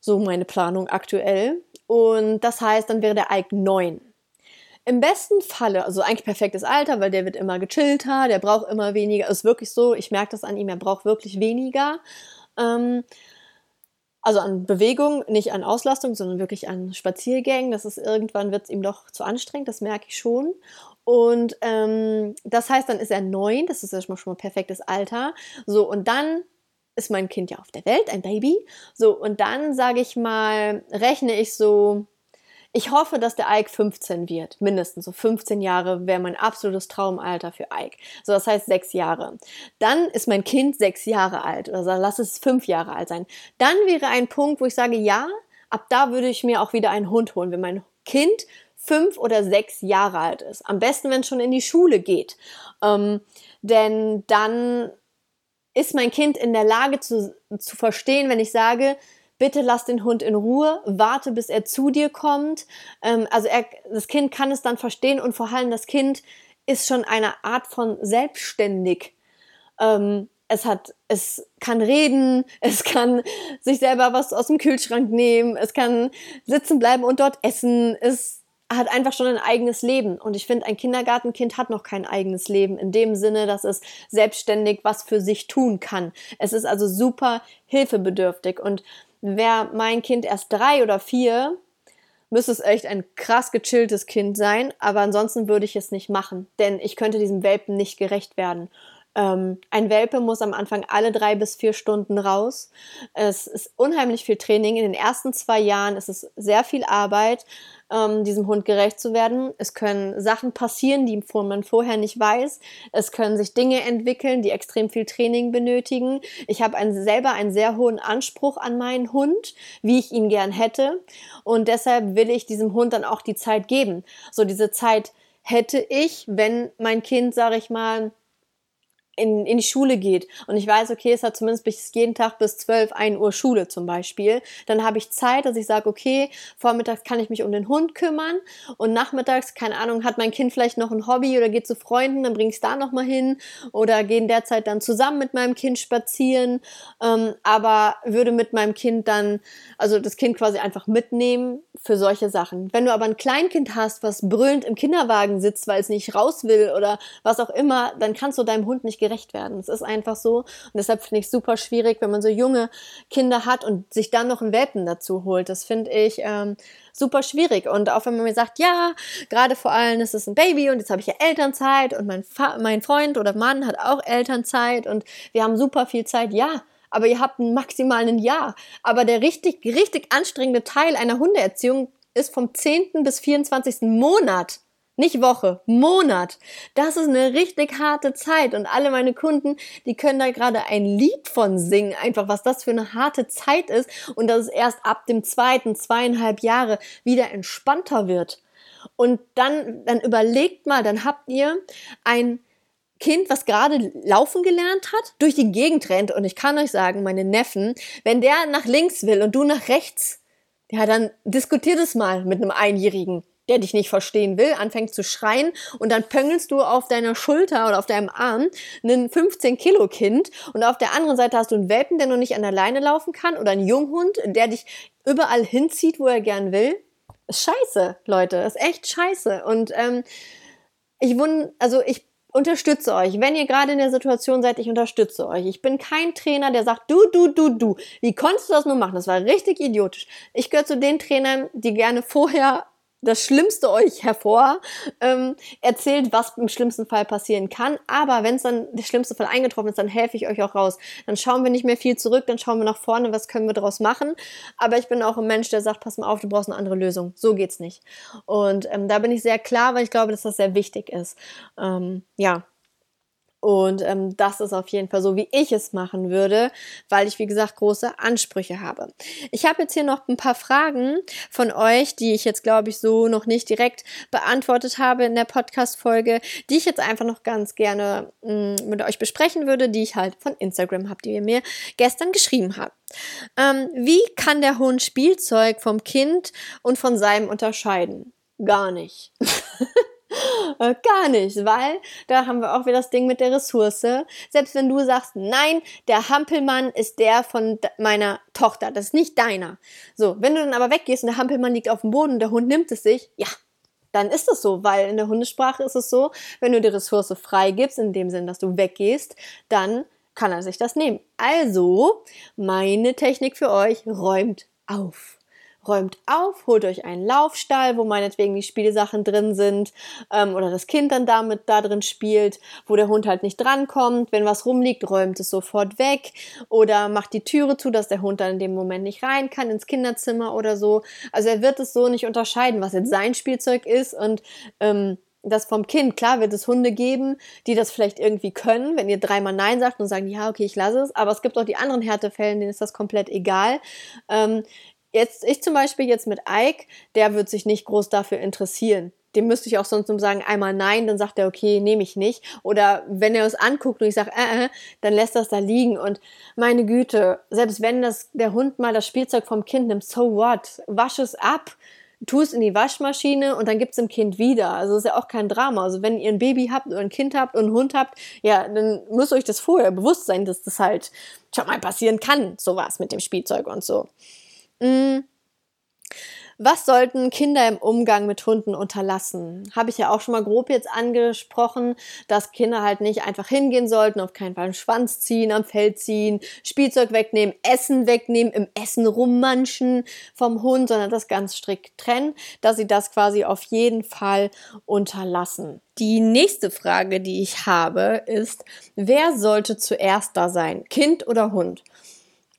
so meine Planung aktuell. Und das heißt, dann wäre der Eik neun. Im besten Falle, also eigentlich perfektes Alter, weil der wird immer gechillter, der braucht immer weniger, ist wirklich so, ich merke das an ihm, er braucht wirklich weniger. Ähm, Also an Bewegung, nicht an Auslastung, sondern wirklich an Spaziergängen. Das ist irgendwann, wird es ihm doch zu anstrengend, das merke ich schon. Und ähm, das heißt, dann ist er neun, das ist ja schon mal ein perfektes Alter. So, und dann ist mein Kind ja auf der Welt, ein Baby. So, und dann sage ich mal, rechne ich so, ich hoffe, dass der Eik fünfzehn wird, mindestens so fünfzehn Jahre wäre mein absolutes Traumalter für Eik. So, das heißt sechs Jahre. Dann ist mein Kind sechs Jahre alt oder also lass es fünf Jahre alt sein. Dann wäre ein Punkt, wo ich sage, ja, ab da würde ich mir auch wieder einen Hund holen, wenn mein Kind fünf oder sechs Jahre alt ist. Am besten, wenn es schon in die Schule geht, ähm, denn dann ist mein Kind in der Lage zu, zu verstehen, wenn ich sage, bitte lass den Hund in Ruhe, warte, bis er zu dir kommt. Ähm, also er, das Kind kann es dann verstehen und vor allem das Kind ist schon eine Art von selbstständig. Ähm, es hat, es kann reden, es kann sich selber was aus dem Kühlschrank nehmen, es kann sitzen bleiben und dort essen, es hat einfach schon ein eigenes Leben. Und ich finde, ein Kindergartenkind hat noch kein eigenes Leben, in dem Sinne, dass es selbstständig was für sich tun kann. Es ist also super hilfebedürftig und wäre mein Kind erst drei oder vier, müsste es echt ein krass gechilltes Kind sein, aber ansonsten würde ich es nicht machen, denn ich könnte diesem Welpen nicht gerecht werden. Ähm, ein Welpe muss am Anfang alle drei bis vier Stunden raus. Es ist unheimlich viel Training. In den ersten zwei Jahren ist es sehr viel Arbeit, ähm, diesem Hund gerecht zu werden. Es können Sachen passieren, die man vorher nicht weiß. Es können sich Dinge entwickeln, die extrem viel Training benötigen. Ich habe einen, selber einen sehr hohen Anspruch an meinen Hund, wie ich ihn gern hätte. Und deshalb will ich diesem Hund dann auch die Zeit geben. So diese Zeit hätte ich, wenn mein Kind, sage ich mal, In, in die Schule geht und ich weiß, okay, es hat zumindest bis jeden Tag bis zwölf, ein Uhr Schule zum Beispiel, dann habe ich Zeit, dass ich sage, okay, vormittags kann ich mich um den Hund kümmern und nachmittags, keine Ahnung, hat mein Kind vielleicht noch ein Hobby oder geht zu Freunden, dann bringe ich es da nochmal hin oder gehe in der Zeit dann zusammen mit meinem Kind spazieren, ähm, aber würde mit meinem Kind dann, also das Kind quasi einfach mitnehmen für solche Sachen. Wenn du aber ein Kleinkind hast, was brüllend im Kinderwagen sitzt, weil es nicht raus will oder was auch immer, dann kannst du deinem Hund nicht gerecht werden. Es ist einfach so und deshalb finde ich es super schwierig, wenn man so junge Kinder hat und sich dann noch einen Welpen dazu holt. Das finde ich ähm, super schwierig und auch wenn man mir sagt, ja, gerade vor allem ist es ein Baby und jetzt habe ich ja Elternzeit und mein, Fa- mein Freund oder Mann hat auch Elternzeit und wir haben super viel Zeit, ja, aber ihr habt maximal ein Jahr. Aber der richtig, richtig anstrengende Teil einer Hundeerziehung ist vom zehnten bis vierundzwanzigsten Monat. Nicht Woche, Monat. Das ist eine richtig harte Zeit und alle meine Kunden, die können da gerade ein Lied von singen, einfach was das für eine harte Zeit ist und dass es erst ab dem zweiten, zweieinhalb Jahre wieder entspannter wird. Und dann, dann überlegt mal, dann habt ihr ein Kind, was gerade laufen gelernt hat, durch die Gegend rennt und ich kann euch sagen, meine Neffen, wenn der nach links will und du nach rechts, ja, dann diskutiert es mal mit einem Einjährigen, der dich nicht verstehen will, anfängt zu schreien und dann pöngelst du auf deiner Schulter oder auf deinem Arm ein fünfzehn-Kilo-Kind und auf der anderen Seite hast du einen Welpen, der noch nicht an der Leine laufen kann oder einen Junghund, der dich überall hinzieht, wo er gern will. Ist scheiße, Leute, ist echt scheiße. Und ähm, ich wund, also ich unterstütze euch. Wenn ihr gerade in der Situation seid, ich unterstütze euch. Ich bin kein Trainer, der sagt, du, du, du, du. Wie konntest du das nur machen? Das war richtig idiotisch. Ich gehöre zu den Trainern, die gerne vorher das Schlimmste euch hervor ähm, erzählt, was im schlimmsten Fall passieren kann. Aber wenn es dann der schlimmste Fall eingetroffen ist, dann helfe ich euch auch raus. Dann schauen wir nicht mehr viel zurück, dann schauen wir nach vorne, was können wir daraus machen. Aber ich bin auch ein Mensch, der sagt, pass mal auf, du brauchst eine andere Lösung. So geht's nicht. Und ähm, da bin ich sehr klar, weil ich glaube, dass das sehr wichtig ist. Ähm, ja. Und ähm, das ist auf jeden Fall so, wie ich es machen würde, weil ich, wie gesagt, große Ansprüche habe. Ich habe jetzt hier noch ein paar Fragen von euch, die ich jetzt, glaube ich, so noch nicht direkt beantwortet habe in der Podcast-Folge, die ich jetzt einfach noch ganz gerne mh, mit euch besprechen würde, die ich halt von Instagram habe, die ihr mir gestern geschrieben habt. Ähm, wie kann der Hund Spielzeug vom Kind und von seinem unterscheiden? Gar nicht. Gar nicht, weil da haben wir auch wieder das Ding mit der Ressource. Selbst wenn du sagst, nein, der Hampelmann ist der von meiner Tochter, das ist nicht deiner. So, wenn du dann aber weggehst und der Hampelmann liegt auf dem Boden und der Hund nimmt es sich, ja, dann ist es so, weil in der Hundesprache ist es so, wenn du die Ressource freigibst, in dem Sinn, dass du weggehst, dann kann er sich das nehmen. Also, meine Technik für euch, räumt auf. Räumt auf, holt euch einen Laufstall, wo meinetwegen die Spielsachen drin sind ähm, oder das Kind dann damit da drin spielt, wo der Hund halt nicht drankommt. Wenn was rumliegt, räumt es sofort weg oder macht die Türe zu, dass der Hund dann in dem Moment nicht rein kann ins Kinderzimmer oder so. Also er wird es so nicht unterscheiden, was jetzt sein Spielzeug ist und ähm, das vom Kind. Klar wird es Hunde geben, die das vielleicht irgendwie können, wenn ihr dreimal Nein sagt und sagen, ja, okay, ich lasse es. Aber es gibt auch die anderen Härtefällen, denen ist das komplett egal. Ähm, Jetzt, ich zum Beispiel jetzt mit Ike, der wird sich nicht groß dafür interessieren. Dem müsste ich auch sonst nur sagen, einmal nein, dann sagt er, okay, nehme ich nicht. Oder wenn er es anguckt und ich sage, äh, äh, dann lässt das da liegen. Und meine Güte, selbst wenn das, der Hund mal das Spielzeug vom Kind nimmt, so what? Wasch es ab. Tu es in die Waschmaschine und dann gibt's dem Kind wieder. Also ist ja auch kein Drama. Also wenn ihr ein Baby habt oder ein Kind habt und einen Hund habt, ja, dann müsst ihr euch das vorher bewusst sein, dass das halt schon mal passieren kann, sowas mit dem Spielzeug und so. Was sollten Kinder im Umgang mit Hunden unterlassen? Habe ich ja auch schon mal grob jetzt angesprochen, dass Kinder halt nicht einfach hingehen sollten, auf keinen Fall einen Schwanz ziehen, am Fell ziehen, Spielzeug wegnehmen, Essen wegnehmen, im Essen rummanschen vom Hund, sondern das ganz strikt trennen, dass sie das quasi auf jeden Fall unterlassen. Die nächste Frage, die ich habe, ist, wer sollte zuerst da sein, Kind oder Hund?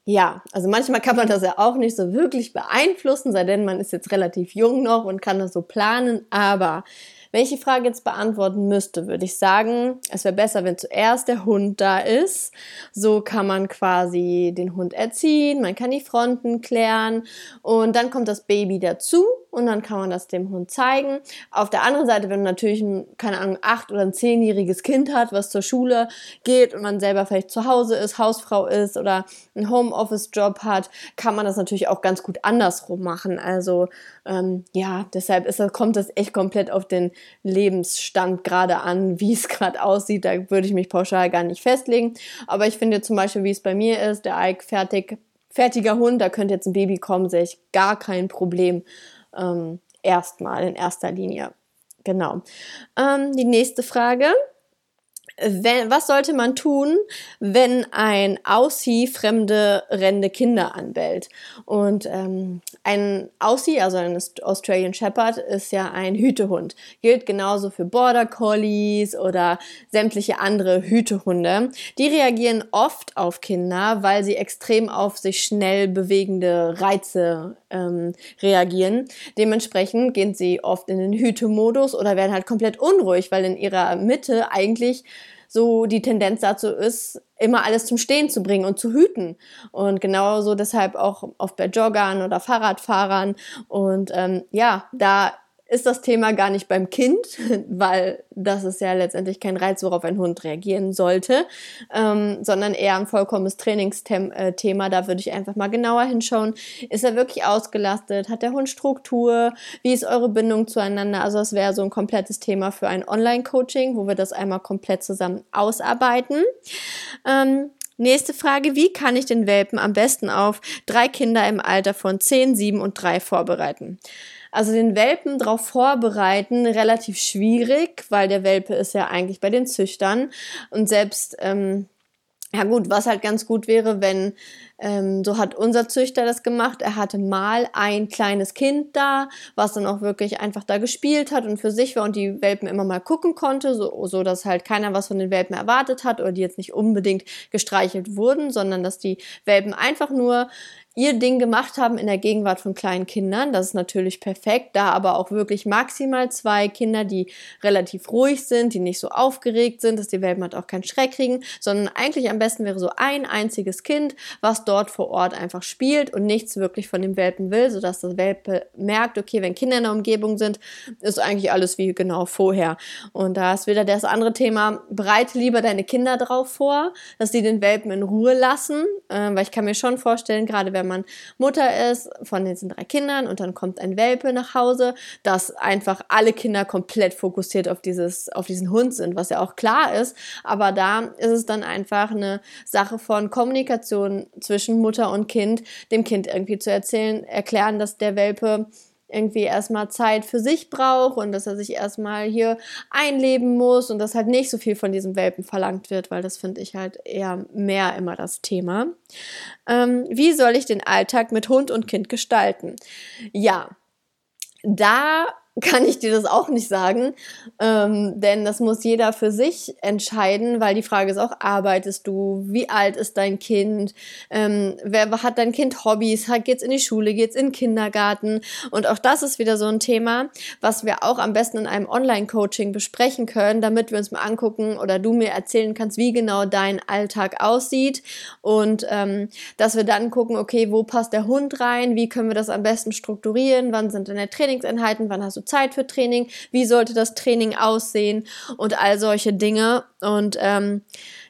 Ja, also manchmal kann man das ja auch nicht so wirklich beeinflussen, sei denn man ist jetzt relativ jung noch und kann das so planen, aber wenn ich die Frage jetzt beantworten müsste, würde ich sagen, es wäre besser, wenn zuerst der Hund da ist. So kann man quasi den Hund erziehen, man kann die Fronten klären und dann kommt das Baby dazu und dann kann man das dem Hund zeigen. Auf der anderen Seite, wenn man natürlich ein, keine Ahnung, acht- oder ein zehnjähriges Kind hat, was zur Schule geht und man selber vielleicht zu Hause ist, Hausfrau ist oder einen Homeoffice-Job hat, kann man das natürlich auch ganz gut andersrum machen. Also ähm, ja, deshalb ist, kommt das echt komplett auf den Lebensstand gerade an, wie es gerade aussieht, da würde ich mich pauschal gar nicht festlegen, aber ich finde zum Beispiel, wie es bei mir ist, der Ike fertig, fertiger Hund, da könnte jetzt ein Baby kommen, sehe ich gar kein Problem, ähm, erstmal in erster Linie, genau. Ähm, die nächste Frage, wenn, was sollte man tun, wenn ein Aussie fremde rennende Kinder anbellt? Und ähm, ein Aussie, also ein Australian Shepherd, ist ja ein Hütehund. Gilt genauso für Border Collies oder sämtliche andere Hütehunde. Die reagieren oft auf Kinder, weil sie extrem auf sich schnell bewegende Reize ähm, reagieren. Dementsprechend gehen sie oft in den Hütemodus oder werden halt komplett unruhig, weil in ihrer Mitte eigentlich so die Tendenz dazu ist, immer alles zum Stehen zu bringen und zu hüten. Und genauso deshalb auch oft bei Joggern oder Fahrradfahrern. Und ähm, ja, da ist das Thema gar nicht beim Kind, weil das ist ja letztendlich kein Reiz, worauf ein Hund reagieren sollte, ähm, sondern eher ein vollkommenes Trainingsthema. Da würde ich einfach mal genauer hinschauen. Ist er wirklich ausgelastet? Hat der Hund Struktur? Wie ist eure Bindung zueinander? Also das wäre so ein komplettes Thema für ein Online-Coaching, wo wir das einmal komplett zusammen ausarbeiten. Ähm, Nächste Frage, wie kann ich den Welpen am besten auf drei Kinder im Alter von zehn, sieben und drei vorbereiten? Also den Welpen darauf vorbereiten, relativ schwierig, weil der Welpe ist ja eigentlich bei den Züchtern. Und selbst, ähm, ja gut, was halt ganz gut wäre, wenn, ähm, so hat unser Züchter das gemacht, er hatte mal ein kleines Kind da, was dann auch wirklich einfach da gespielt hat und für sich war und die Welpen immer mal gucken konnte, so, so dass halt keiner was von den Welpen erwartet hat oder die jetzt nicht unbedingt gestreichelt wurden, sondern dass die Welpen einfach nur ihr Ding gemacht haben in der Gegenwart von kleinen Kindern. Das ist natürlich perfekt, da aber auch wirklich maximal zwei Kinder, die relativ ruhig sind, die nicht so aufgeregt sind, dass die Welpen halt auch keinen Schreck kriegen, sondern eigentlich am besten wäre so ein einziges Kind, was dort vor Ort einfach spielt und nichts wirklich von dem Welpen will, sodass der Welpe merkt, okay, wenn Kinder in der Umgebung sind, ist eigentlich alles wie genau vorher. Und da ist wieder das andere Thema, bereite lieber deine Kinder drauf vor, dass die den Welpen in Ruhe lassen, äh, weil ich kann mir schon vorstellen, gerade wenn wenn man Mutter ist, von den drei Kindern und dann kommt ein Welpe nach Hause, dass einfach alle Kinder komplett fokussiert auf dieses, auf diesen Hund sind, was ja auch klar ist, aber da ist es dann einfach eine Sache von Kommunikation zwischen Mutter und Kind, dem Kind irgendwie zu erzählen, erklären, dass der Welpe irgendwie erstmal Zeit für sich braucht und dass er sich erstmal hier einleben muss und dass halt nicht so viel von diesem Welpen verlangt wird, weil das finde ich halt eher mehr immer das Thema. Ähm, wie soll ich den Alltag mit Hund und Kind gestalten? Ja, da kann ich dir das auch nicht sagen, ähm, denn das muss jeder für sich entscheiden, weil die Frage ist auch, arbeitest du, wie alt ist dein Kind, ähm, wer hat dein Kind Hobbys, geht's in die Schule, geht's in den Kindergarten und auch das ist wieder so ein Thema, was wir auch am besten in einem Online-Coaching besprechen können, damit wir uns mal angucken oder du mir erzählen kannst, wie genau dein Alltag aussieht und ähm, dass wir dann gucken, okay, wo passt der Hund rein, wie können wir das am besten strukturieren, wann sind deine Trainingseinheiten, wann hast du Zeit für Training, wie sollte das Training aussehen und all solche Dinge und ähm,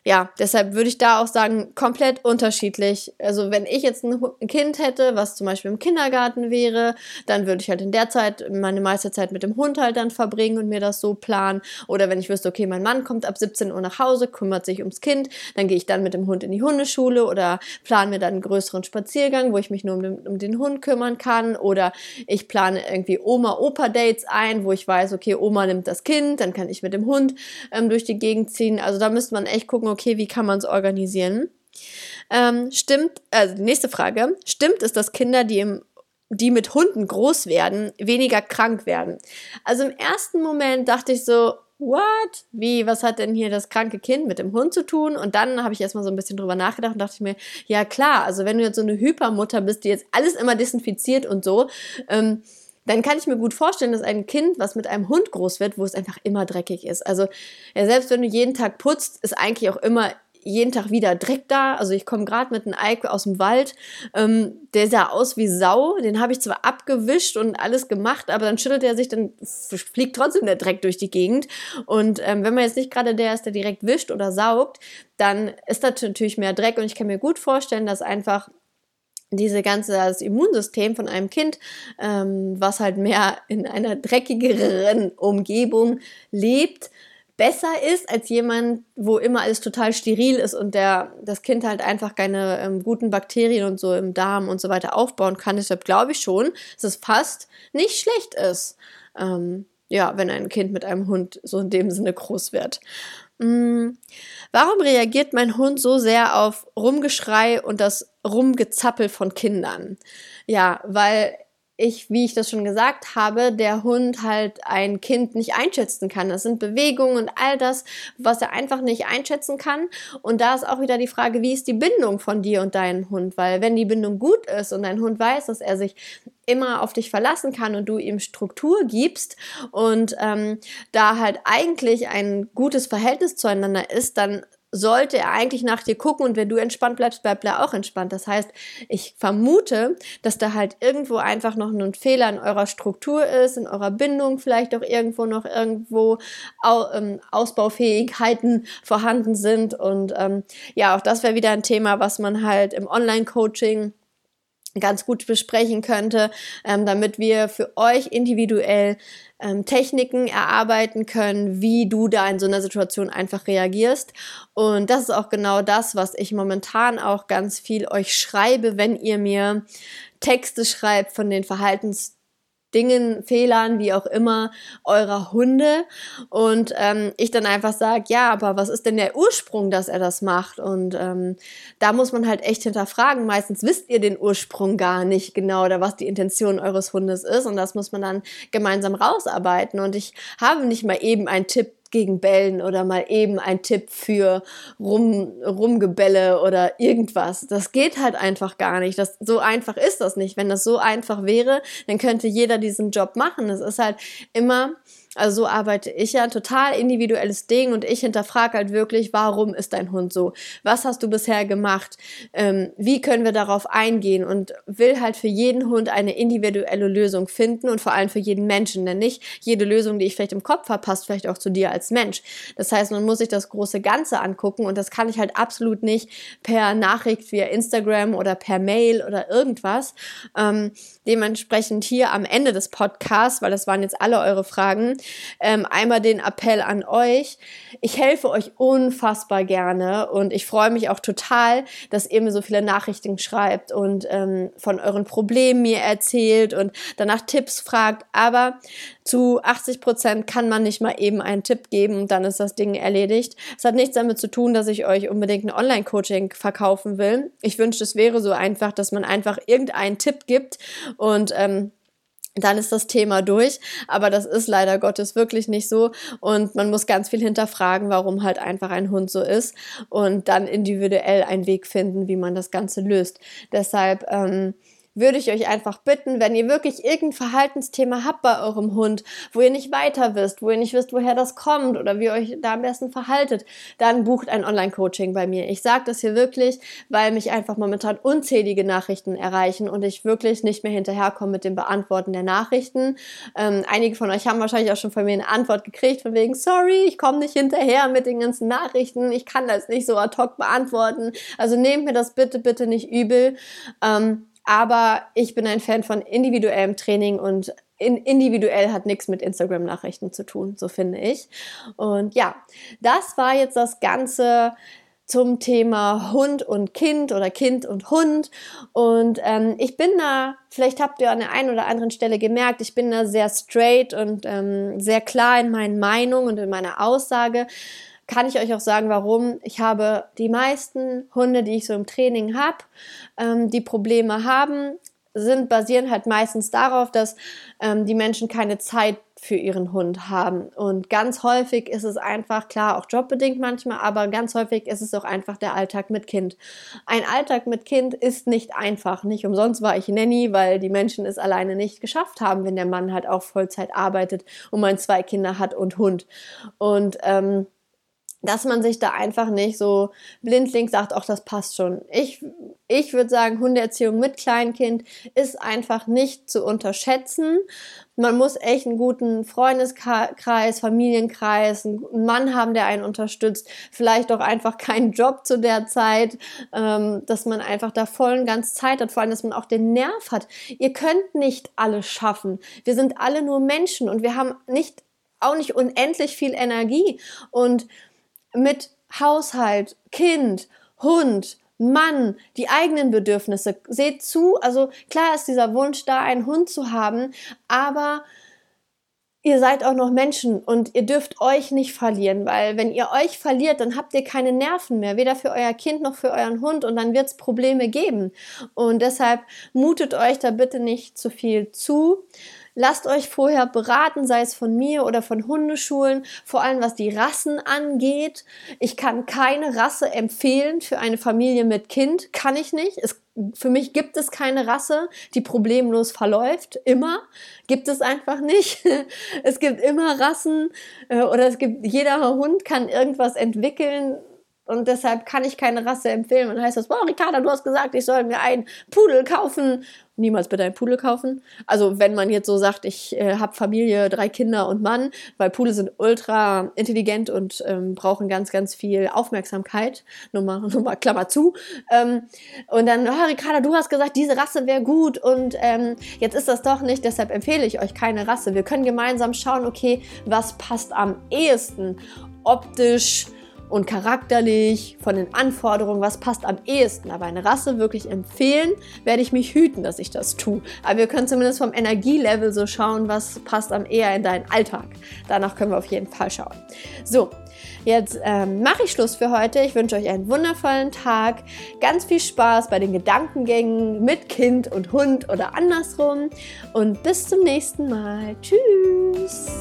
ja, deshalb würde ich da auch sagen, komplett unterschiedlich, also wenn ich jetzt ein Kind hätte, was zum Beispiel im Kindergarten wäre, dann würde ich halt in der Zeit meine meiste Zeit mit dem Hund halt dann verbringen und mir das so planen oder wenn ich wüsste, okay, mein Mann kommt ab siebzehn Uhr nach Hause, kümmert sich ums Kind, dann gehe ich dann mit dem Hund in die Hundeschule oder plane mir dann einen größeren Spaziergang, wo ich mich nur um den, um den Hund kümmern kann oder ich plane irgendwie Oma, Opa Dates ein, wo ich weiß, okay, Oma nimmt das Kind, dann kann ich mit dem Hund ähm, durch die Gegend ziehen. Also da müsste man echt gucken, okay, wie kann man es organisieren? Ähm, stimmt, also die nächste Frage, stimmt es, dass Kinder, die im die mit Hunden groß werden, weniger krank werden? Also im ersten Moment dachte ich so, what? Wie, was hat denn hier das kranke Kind mit dem Hund zu tun? Und dann habe ich erstmal so ein bisschen drüber nachgedacht und dachte ich mir, ja klar, also wenn du jetzt so eine Hypermutter bist, die jetzt alles immer desinfiziert und so, ähm, dann kann ich mir gut vorstellen, dass ein Kind, was mit einem Hund groß wird, wo es einfach immer dreckig ist. Also ja, selbst wenn du jeden Tag putzt, ist eigentlich auch immer jeden Tag wieder Dreck da. Also ich komme gerade mit einem Eike aus dem Wald, ähm, der sah aus wie Sau. Den habe ich zwar abgewischt und alles gemacht, aber dann schüttelt er sich, dann fliegt trotzdem der Dreck durch die Gegend. Und ähm, wenn man jetzt nicht gerade der ist, der direkt wischt oder saugt, dann ist das natürlich mehr Dreck. Und ich kann mir gut vorstellen, dass einfach diese ganze, das Immunsystem von einem Kind, ähm, was halt mehr in einer dreckigeren Umgebung lebt, besser ist als jemand, wo immer alles total steril ist und der das Kind halt einfach keine ähm, guten Bakterien und so im Darm und so weiter aufbauen kann. Deshalb glaube ich schon, dass es fast nicht schlecht ist, ähm, ja, wenn ein Kind mit einem Hund so in dem Sinne groß wird. Warum reagiert mein Hund so sehr auf Rumgeschrei und das Rumgezappel von Kindern? Ja, weil ich, wie ich das schon gesagt habe, der Hund halt ein Kind nicht einschätzen kann. Das sind Bewegungen und all das, was er einfach nicht einschätzen kann. Und da ist auch wieder die Frage, wie ist die Bindung von dir und deinem Hund? Weil wenn die Bindung gut ist und dein Hund weiß, dass er sich immer auf dich verlassen kann und du ihm Struktur gibst und ähm, da halt eigentlich ein gutes Verhältnis zueinander ist, dann sollte er eigentlich nach dir gucken und wenn du entspannt bleibst, bleibt er auch entspannt. Das heißt, ich vermute, dass da halt irgendwo einfach noch ein Fehler in eurer Struktur ist, in eurer Bindung vielleicht auch irgendwo noch irgendwo Ausbaufähigkeiten vorhanden sind und ähm, ja, auch das wäre wieder ein Thema, was man halt im Online-Coaching ganz gut besprechen könnte, ähm, damit wir für euch individuell ähm, Techniken erarbeiten können, wie du da in so einer Situation einfach reagierst. Und das ist auch genau das, was ich momentan auch ganz viel euch schreibe, wenn ihr mir Texte schreibt von den Verhaltens Dingen, Fehlern, wie auch immer, eurer Hunde. Und ähm, ich dann einfach sage, ja, aber was ist denn der Ursprung, dass er das macht? Und ähm, da muss man halt echt hinterfragen. Meistens wisst ihr den Ursprung gar nicht genau oder was die Intention eures Hundes ist. Und das muss man dann gemeinsam rausarbeiten. Und ich habe nicht mal eben einen Tipp gegen Bellen oder mal eben ein Tipp für rum, Rumgebelle oder irgendwas. Das geht halt einfach gar nicht. Das, so einfach ist das nicht. Wenn das so einfach wäre, dann könnte jeder diesen Job machen. Das ist halt immer, also so arbeite ich ja, total individuelles Ding, und ich hinterfrage halt wirklich, warum ist dein Hund so? Was hast du bisher gemacht? Ähm, wie können wir darauf eingehen? Und will halt für jeden Hund eine individuelle Lösung finden und vor allem für jeden Menschen, denn nicht jede Lösung, die ich vielleicht im Kopf habe, passt vielleicht auch zu dir als Mensch. Das heißt, man muss sich das große Ganze angucken, und das kann ich halt absolut nicht per Nachricht via Instagram oder per Mail oder irgendwas. Ähm, dementsprechend hier am Ende des Podcasts, weil das waren jetzt alle eure Fragen, Ähm, einmal den Appell an euch. Ich helfe euch unfassbar gerne, und ich freue mich auch total, dass ihr mir so viele Nachrichten schreibt und ähm, von euren Problemen mir erzählt und danach Tipps fragt, aber zu achtzig Prozent kann man nicht mal eben einen Tipp geben und dann ist das Ding erledigt. Es hat nichts damit zu tun, dass ich euch unbedingt ein Online-Coaching verkaufen will. Ich wünschte, es wäre so einfach, dass man einfach irgendeinen Tipp gibt und ähm, dann ist das Thema durch, aber das ist leider Gottes wirklich nicht so, und man muss ganz viel hinterfragen, warum halt einfach ein Hund so ist, und dann individuell einen Weg finden, wie man das Ganze löst. Deshalb ähm, würde ich euch einfach bitten, wenn ihr wirklich irgendein Verhaltensthema habt bei eurem Hund, wo ihr nicht weiter wisst, wo ihr nicht wisst, woher das kommt oder wie ihr euch da am besten verhaltet, dann bucht ein Online-Coaching bei mir. Ich sage das hier wirklich, weil mich einfach momentan unzählige Nachrichten erreichen und ich wirklich nicht mehr hinterherkomme mit dem Beantworten der Nachrichten. Ähm, einige von euch haben wahrscheinlich auch schon von mir eine Antwort gekriegt, von wegen, sorry, ich komme nicht hinterher mit den ganzen Nachrichten, ich kann das nicht so ad hoc beantworten. Also nehmt mir das bitte, bitte nicht übel. Ähm, Aber ich bin ein Fan von individuellem Training, und in, individuell hat nichts mit Instagram-Nachrichten zu tun, so finde ich. Und ja, das war jetzt das Ganze zum Thema Hund und Kind oder Kind und Hund. Und ähm, ich bin da, vielleicht habt ihr an der einen oder anderen Stelle gemerkt, ich bin da sehr straight und ähm, sehr klar in meinen Meinungen und in meiner Aussage. Kann ich euch auch sagen, warum. Ich habe die meisten Hunde, die ich so im Training habe, ähm, die Probleme haben, sind basieren halt meistens darauf, dass ähm, die Menschen keine Zeit für ihren Hund haben. Und ganz häufig ist es einfach, klar, auch jobbedingt manchmal, aber ganz häufig ist es auch einfach der Alltag mit Kind. Ein Alltag mit Kind ist nicht einfach. Nicht umsonst war ich Nanny, weil die Menschen es alleine nicht geschafft haben, wenn der Mann halt auch Vollzeit arbeitet und man zwei Kinder hat und Hund. Und ähm, dass man sich da einfach nicht so blindlings sagt, ach, das passt schon. Ich, ich würde sagen, Hundeerziehung mit Kleinkind ist einfach nicht zu unterschätzen. Man muss echt einen guten Freundeskreis, Familienkreis, einen Mann haben, der einen unterstützt, vielleicht auch einfach keinen Job zu der Zeit, ähm, dass man einfach da voll und ganz Zeit hat, vor allem, dass man auch den Nerv hat. Ihr könnt nicht alles schaffen. Wir sind alle nur Menschen und wir haben nicht auch nicht unendlich viel Energie. Und mit Haushalt, Kind, Hund, Mann, die eigenen Bedürfnisse. Seht zu, also klar ist dieser Wunsch da, einen Hund zu haben, aber ihr seid auch noch Menschen und ihr dürft euch nicht verlieren, weil wenn ihr euch verliert, dann habt ihr keine Nerven mehr, weder für euer Kind noch für euren Hund, und dann wird es Probleme geben. Und deshalb mutet euch da bitte nicht zu viel zu. Lasst euch vorher beraten, sei es von mir oder von Hundeschulen, vor allem was die Rassen angeht. Ich kann keine Rasse empfehlen für eine Familie mit Kind, kann ich nicht. Es, für mich gibt es keine Rasse, die problemlos verläuft, immer. Gibt es einfach nicht. Es gibt immer Rassen oder es gibt, jeder Hund kann irgendwas entwickeln. Und deshalb kann ich keine Rasse empfehlen. Und dann heißt das, wow, Ricarda, du hast gesagt, ich soll mir einen Pudel kaufen. Niemals bitte einen Pudel kaufen. Also wenn man jetzt so sagt, ich äh, habe Familie, drei Kinder und Mann, weil Pudel sind ultra intelligent und ähm, brauchen ganz, ganz viel Aufmerksamkeit. Nummer, Nummer, Klammer zu. Ähm, und dann, oh, Ricarda, du hast gesagt, diese Rasse wäre gut und ähm, jetzt ist das doch nicht. Deshalb empfehle ich euch keine Rasse. Wir können gemeinsam schauen, okay, was passt am ehesten optisch, und charakterlich, von den Anforderungen, was passt am ehesten. Aber eine Rasse wirklich empfehlen, werde ich mich hüten, dass ich das tue. Aber wir können zumindest vom Energielevel so schauen, was passt am eher in deinen Alltag. Danach können wir auf jeden Fall schauen. So, jetzt ähm, mache ich Schluss für heute. Ich wünsche euch einen wundervollen Tag. Ganz viel Spaß bei den Gedankengängen mit Kind und Hund oder andersrum. Und bis zum nächsten Mal. Tschüss!